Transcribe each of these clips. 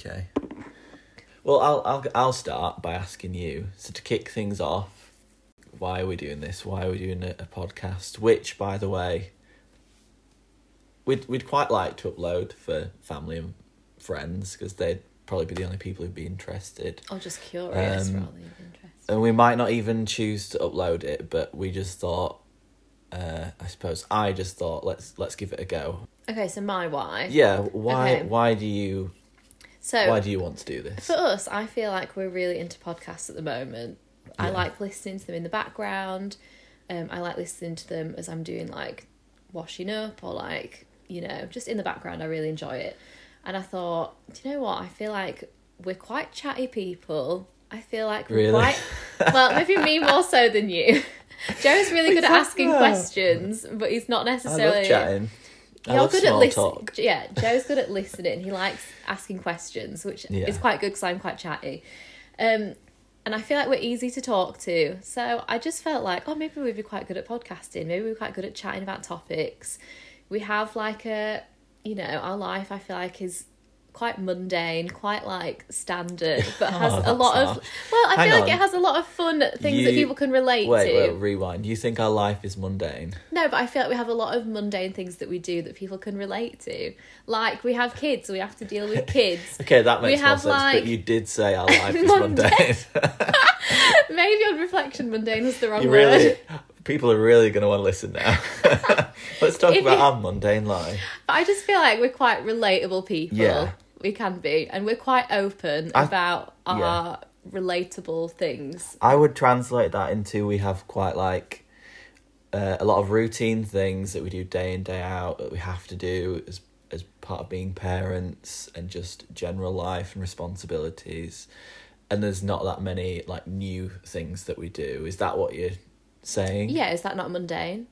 Okay. Well, I'll start by asking you. So to kick things off, why are we doing this? Why are we doing a podcast? Which, by the way, we'd quite like to upload for family and friends because they'd probably be the only people who'd be interested. Or just curious rather than interested. And we might not even choose to upload it, but we just thought. I suppose let's give it a go. Okay, so my why. Yeah, why do you want to do this? For us, I feel like we're really into podcasts at the moment. Yeah. I like listening to them in the background. I like listening to them as I'm doing like washing up or like, you know, just in the background. I really enjoy it. And I thought, do you know what? I feel like we're quite chatty people. I feel like we're quite... Well, maybe me more so than you. Joe's really good at asking questions, but he's not necessarily... I love chatting. I love small talk. Yeah, Joe's good at listening. He likes asking questions, which is quite good because I'm quite chatty. And I feel like we're easy to talk to. So I just felt like, oh, maybe we'd be quite good at podcasting. Maybe we're quite good at chatting about topics. We have like a... You know, our life, I feel like, is... quite mundane, quite like standard, but has a lot of... Well, I feel like it has a lot of fun things that people can relate to. Wait, rewind. You think our life is mundane? No, but I feel like we have a lot of mundane things that we do that people can relate to. Like, we have kids, we have to deal with kids. Okay, that makes more sense, but you did say our life is mundane. Maybe on reflection, mundane was the wrong word. People are really going to want to listen now. Let's talk about our mundane life. But I just feel like we're quite relatable people. Yeah. We can be, and we're quite open about our relatable things. I would translate that into we have quite like a lot of routine things that we do day in, day out, that we have to do as part of being parents and just general life and responsibilities. And there's not that many like new things that we do. Is that what you're saying? Yeah, is that not mundane?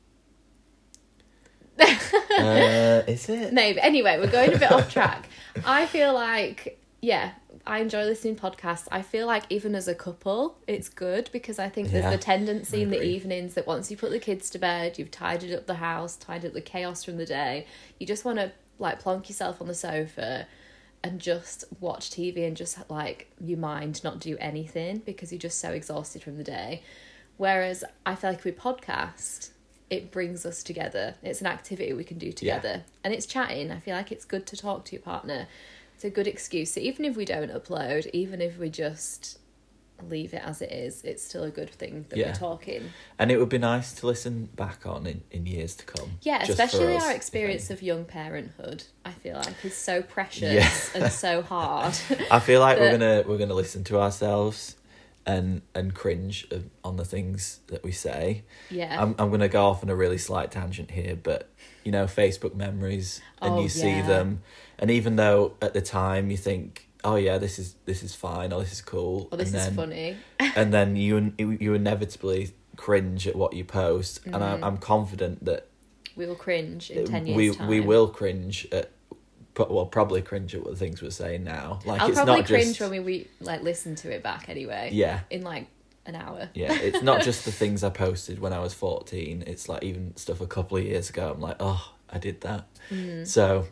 Is it? Maybe. Anyway, we're going a bit off track. I feel like, yeah, I enjoy listening to podcasts. I feel like even as a couple, it's good because I think there's the tendency in the evenings that once you put the kids to bed, you've tidied up the house, tidied up the chaos from the day. You just want to like plonk yourself on the sofa and just watch TV and just like your mind not do anything because you're just so exhausted from the day. Whereas I feel like with podcasts, it brings us together. It's an activity we can do together. Yeah. And it's chatting. I feel like it's good to talk to your partner. It's a good excuse. So even if we don't upload, even if we just leave it as it is, it's still a good thing that we're talking. And it would be nice to listen back on in years to come. Yeah, especially our experience of young parenthood, I feel like, is so precious and so hard. I feel like we're gonna listen to ourselves and cringe on the things that we say. Yeah. I'm going to go off on a really slight tangent here, but, you know, Facebook memories, and you see them. And even though at the time you think, oh, yeah, this is fine, or this is cool. Or this is funny. And then you inevitably cringe at what you post. Mm. And I'm confident that... We will cringe in 10 years' time. We will cringe at... Well, probably cringe at what the things we're saying now. Like, I'll probably cringe when we like listen to it back anyway. Yeah. In like an hour. Yeah, it's not just the things I posted when I was 14. It's like even stuff a couple of years ago. I'm like, oh, I did that. Mm-hmm. So,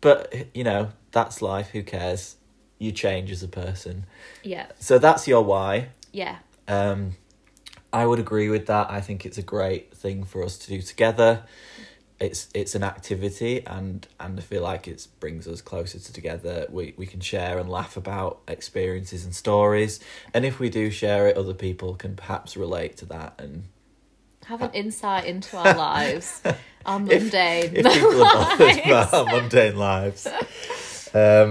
but you know, that's life. Who cares? You change as a person. Yeah. So that's your why. Yeah. I would agree with that. I think it's a great thing for us to do together. It's an activity and I feel like it brings us closer together. We can share and laugh about experiences and stories. And if we do share it, other people can perhaps relate to that and... Have an insight into our lives. Our mundane if people lives. Are about our mundane lives.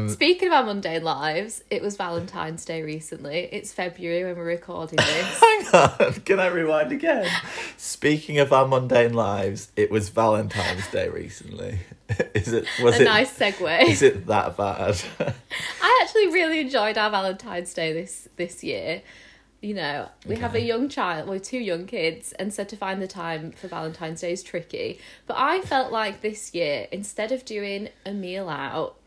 Speaking of our mundane lives, it was Valentine's Day recently. It's February when we're recording this. Hang on, can I rewind again? Speaking of our mundane lives, it was Valentine's Day recently. Was it a nice segue? Is it that bad? I actually really enjoyed our Valentine's Day this year. You know, we have a young child, well, two young kids, and so to find the time for Valentine's Day is tricky. But I felt like this year, instead of doing a meal out,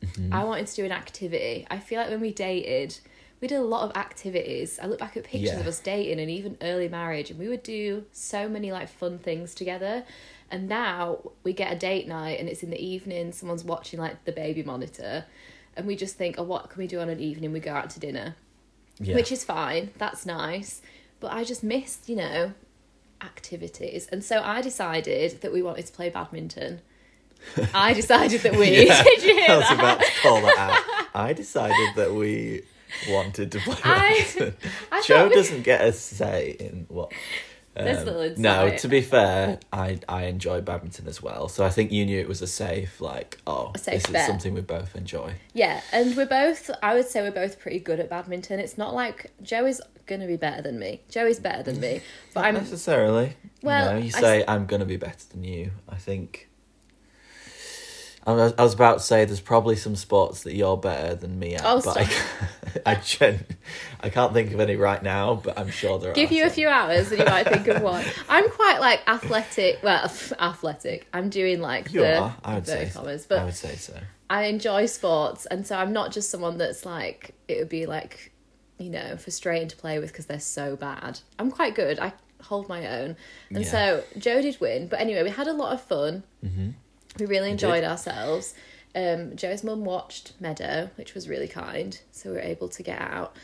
mm-hmm. I wanted to do an activity. I feel like when we dated, we did a lot of activities. I look back at pictures of us dating and even early marriage, and we would do so many like fun things together. And now we get a date night and it's in the evening. Someone's watching like the baby monitor and we just think, oh, what can we do on an evening? We go out to dinner, which is fine. That's nice. But I just missed, you know, activities. And so I decided that we wanted to play badminton. I decided that we... Did you hear that? I was about to call that out. I decided that we wanted to play badminton. Joe doesn't get a say in what... There's little insight. No, to be fair, I enjoy badminton as well. So I think you knew it was a safe, like, oh, safe this bet. Is something we both enjoy. Yeah, and we're both, I would say we're both pretty good at badminton. It's not like, Joe is going to be better than me. Joe is better than me. But not necessarily. Well, no, you say I'm going to be better than you. I think, I was about to say there's probably some sports that you're better than me at. Oh, but I can't think of any right now, but I'm sure there are. Give you a few hours and you might think of one. I'm quite like athletic. Well, athletic. I'm doing like you the... are. I would say commas, but I would say so. I enjoy sports, and so I'm not just someone that's like, it would be like, you know, frustrating to play with because they're so bad. I'm quite good. I hold my own. And so Joe did win. But anyway, we had a lot of fun. Mm-hmm. We really enjoyed ourselves. Joe's mum watched Meadow, which was really kind. So we were able to get out.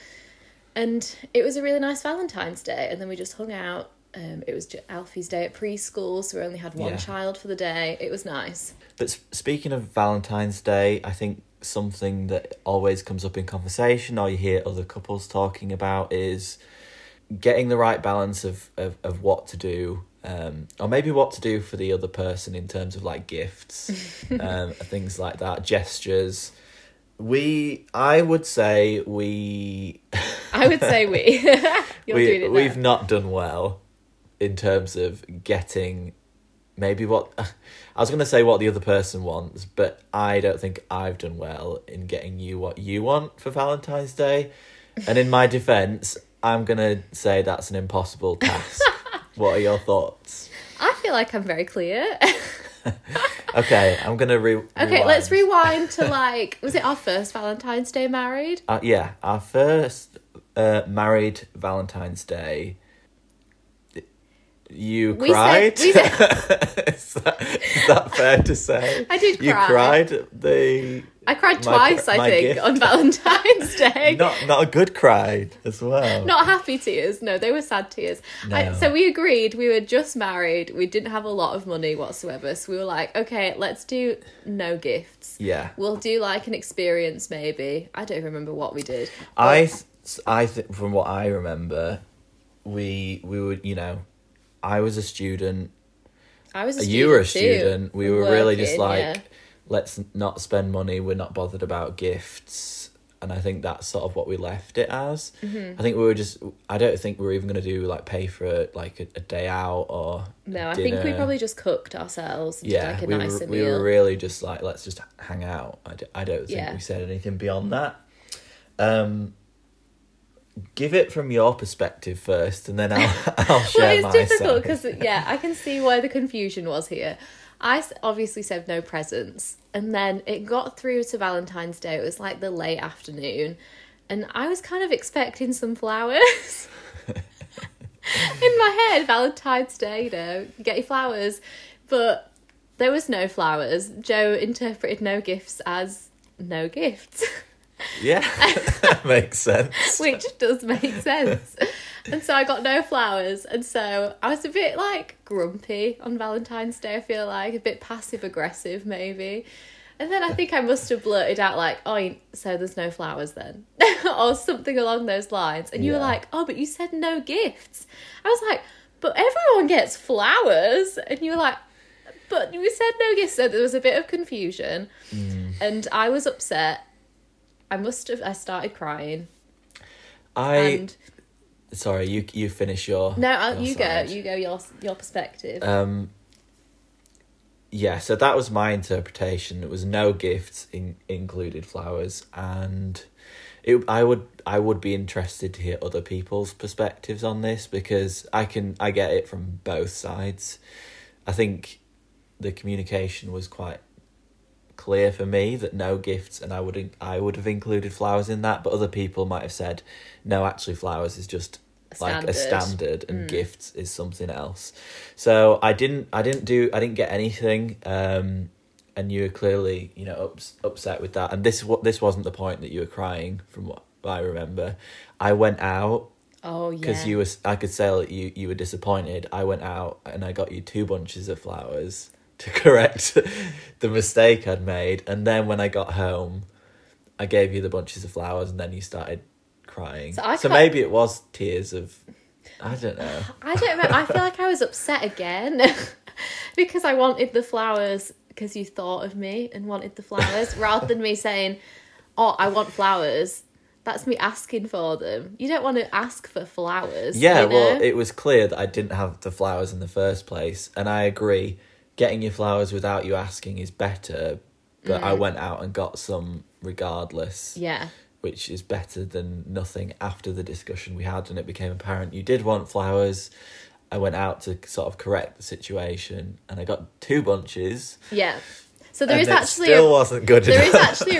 And it was a really nice Valentine's Day. And then we just hung out. It was Alfie's day at preschool, so we only had one child for the day. It was nice. But speaking of Valentine's Day, I think something that always comes up in conversation or you hear other couples talking about is getting the right balance of what to do. Or maybe what to do for the other person in terms of like gifts, things like that, gestures. I would say we. We've not done well in terms of getting maybe what I was going to say what the other person wants, but I don't think I've done well in getting you what you want for Valentine's Day. And in my defense, I'm going to say that's an impossible task. What are your thoughts? I feel like I'm very clear. Okay, I'm going to rewind. Okay, let's rewind to like, was it our first Valentine's Day married? Yeah, our first married Valentine's Day. We cried? Is that fair to say? I did cry. You cried? I cried twice, I think, gift. On Valentine's Day. Not a good cry as well. Not happy tears. No, they were sad tears. No. So we agreed. We were just married. We didn't have a lot of money whatsoever. So we were like, okay, let's do no gifts. Yeah. We'll do like an experience maybe. I don't remember what we did. From what I remember, we were, you know, I was a student. You were a student. Too. We were working, really just like... Yeah. Let's not spend money, we're not bothered about gifts. And I think that's sort of what we left it as. Mm-hmm. I think we were just, I don't think we were even going to do like pay for like a day out or no, I think we probably just cooked ourselves and did like a nicer meal. We were really just like, let's just hang out. I don't think we said anything beyond that. Give it from your perspective first and then I'll share my side. Well, it's difficult because, I can see why the confusion was here. I obviously said no presents, and then it got through to Valentine's Day. It was like the late afternoon, and I was kind of expecting some flowers. In my head, Valentine's Day, you know, you get your flowers, but there was no flowers. Joe interpreted no gifts as no gifts. Yeah, that makes sense. Which does make sense. And so I got no flowers. And so I was a bit like grumpy on Valentine's Day, I feel like. A bit passive aggressive, maybe. And then I think I must have blurted out like, oh, so there's no flowers then. Or something along those lines. And you were like, oh, but you said no gifts. I was like, but everyone gets flowers. And you were like, but we said no gifts. So there was a bit of confusion. Mm. And I was upset. I started crying. Sorry, you finish your... No, you side. Go. You go your perspective. Yeah, so that was my interpretation. It was no gifts included flowers, and I would be interested to hear other people's perspectives on this because I get it from both sides. I think the communication was quite clear for me that no gifts, and I would have included flowers in that, but other people might have said no, actually flowers is just like a standard and gifts is something else. So I didn't get anything. and you were clearly, you know, upset with that. And this wasn't the point that you were crying, from what I remember. I went out. Oh yeah. Because you were, I could tell that you were disappointed. I went out and I got you 2 bunches of flowers to correct the mistake I'd made. And then when I got home, I gave you the bunches of flowers, and then you started crying. So maybe it was tears of, I don't know. I don't remember. I feel like I was upset again because I wanted the flowers because you thought of me and wanted the flowers rather than me saying, "Oh, I want flowers." That's me asking for them. You don't want to ask for flowers. Yeah, you know? Well, it was clear that I didn't have the flowers in the first place. And I agree, getting your flowers without you asking is better. But I went out and got some regardless. Yeah. Which is better than nothing after the discussion we had. And it became apparent you did want flowers. I went out to sort of correct the situation. And I got 2 bunches. Yeah. So there is actually a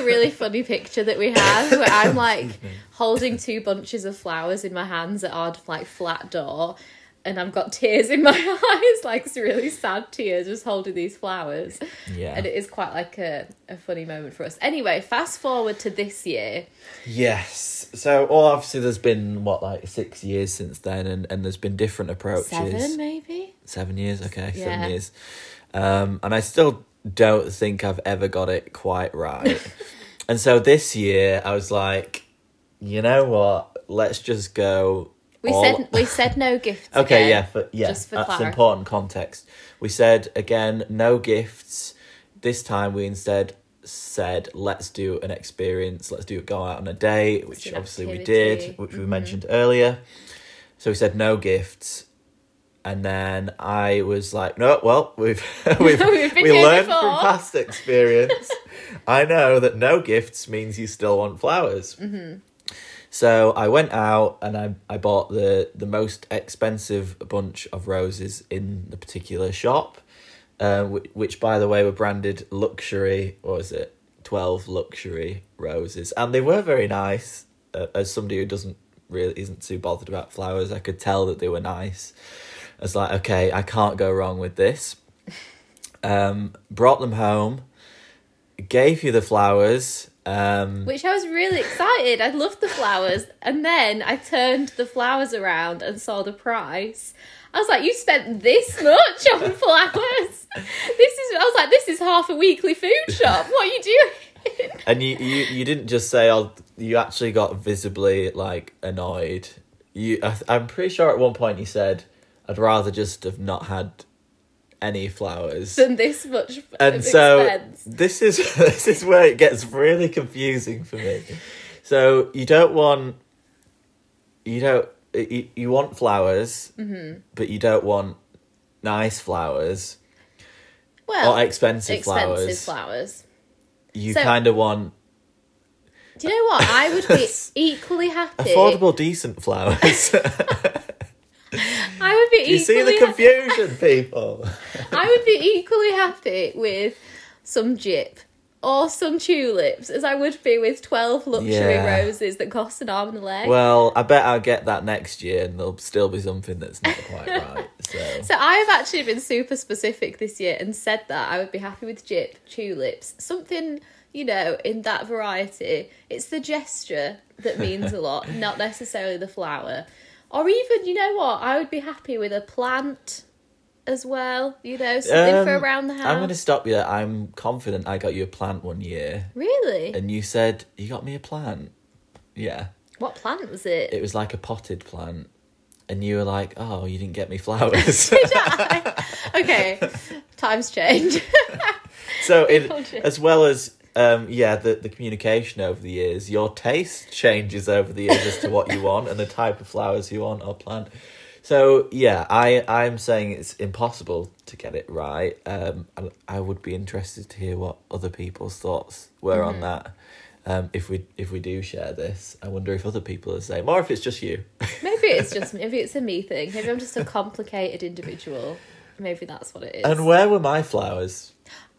really funny picture that we have where I'm like holding 2 bunches of flowers in my hands at our like flat door, and I've got tears in my eyes, like it's really sad tears, just holding these flowers. Yeah. And it is quite like a funny moment for us. Anyway, fast forward to this year. Yes. So obviously there's been like 6 years since then, and there's been different approaches. 7 maybe? 7 years, okay, yeah. 7 years. And I still don't think I've ever got it quite right. And so this year I was like, you know what, let's just go. We said no gifts. Okay, again, yeah, just for that's important context. We said again no gifts. This time we instead said let's do an experience, let's do go out on a date, which obviously we did, which we mentioned earlier. So we said no gifts. And then I was like, no, well, we learned from past experience. I know that no gifts means you still want flowers. Mm-hmm. So I went out and I bought the most expensive bunch of roses in the particular shop, which, by the way, were branded luxury, 12 luxury roses. And they were very nice. As somebody who isn't too bothered about flowers, I could tell that they were nice. I was like, okay, I can't go wrong with this. Brought them home, gave you the flowers. Which I was really excited. I loved the flowers. And then I turned the flowers around and saw the price. I was like, you spent this much on flowers? This is half a weekly food shop. What are you doing? And you didn't just say, oh, you actually got visibly, like, annoyed. I'm pretty sure at one point you said, I'd rather just have not had any flowers than this much expense. This is where it gets really confusing for me. So you want flowers, mm-hmm. but you don't want nice flowers. Well, or expensive flowers. You kind of want. Do you know what? I would be equally happy. Affordable, decent flowers. I would be. Do you see the confusion, people? I would be equally happy with some gyp or some tulips as I would be with 12 luxury roses that cost an arm and a leg. Well, I bet I'll get that next year, and there'll still be something that's not quite right. So I've actually been super specific this year and said that I would be happy with gyp, tulips, something, you know, in that variety. It's the gesture that means a lot, not necessarily the flower. Or even, you know what, I would be happy with a plant as well, you know, something for around the house. I'm going to stop you there. I'm confident I got you a plant one year. Really? And you said, you got me a plant. Yeah. What plant was it? It was like a potted plant. And you were like, oh, you didn't get me flowers. Did I? Okay. Times change. So, as well as, the communication over the years, your taste changes over the years as to what you want and the type of flowers you want or plant. So, yeah, I'm saying it's impossible to get it right. I would be interested to hear what other people's thoughts were on that. If we do share this, I wonder if other people are saying, or if it's just you. Maybe it's a me thing. Maybe I'm just a complicated individual. Maybe that's what it is. And where were my flowers?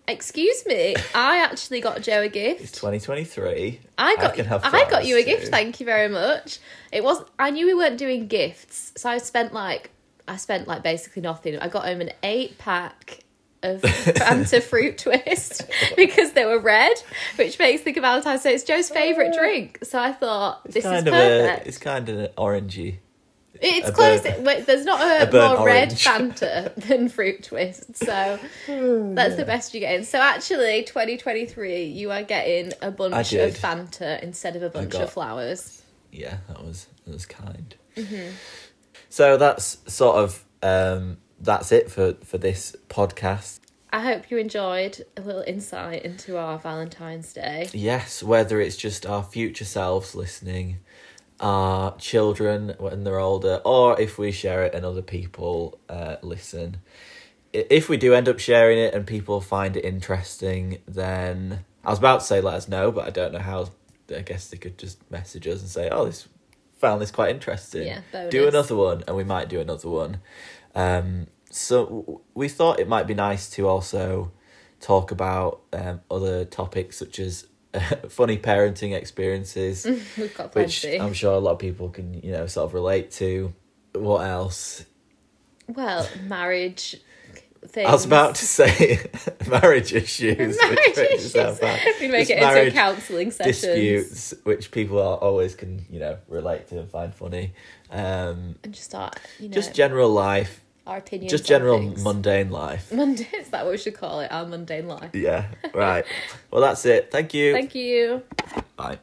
Excuse me, I actually got Joe a gift. It's 2023. I got you a gift, thank you very much. I knew we weren't doing gifts, so I spent basically nothing. I got home an 8-pack of Fanta fruit twist because they were red, which makes the Valentine's Day. It's Joe's favourite drink. So I thought, this is perfect. It's kind of orangey. It's close. There's not a more orange red Fanta than fruit twist. So that's the best you're getting. So actually, 2023, you are getting a bunch of Fanta instead of a bunch of flowers. Yeah, that was kind. Mm-hmm. So that's sort of... that's it for this podcast. I hope you enjoyed a little insight into our Valentine's Day. Yes, whether it's just our future selves listening, our children when they're older, or if we share it and other people listen. If we do end up sharing it and people find it interesting, then I was about to say let us know, but I don't know how. I guess they could just message us and say, oh, this found this quite interesting. Yeah, bonus. Do another one, and we might do another one. So we thought it might be nice to also talk about other topics such as funny parenting experiences, which I'm sure a lot of people can, you know, sort of relate to. What else? Well, marriage things. I was about to say marriage issues. We make it into counselling sessions. Disputes, which people always can, you know, relate to and find funny. And just start, you know. Just general life. Our opinions. Just general mundane life. Mundane, is that what we should call it? Our mundane life. Yeah, right. Well, that's it. Thank you. Thank you. Bye.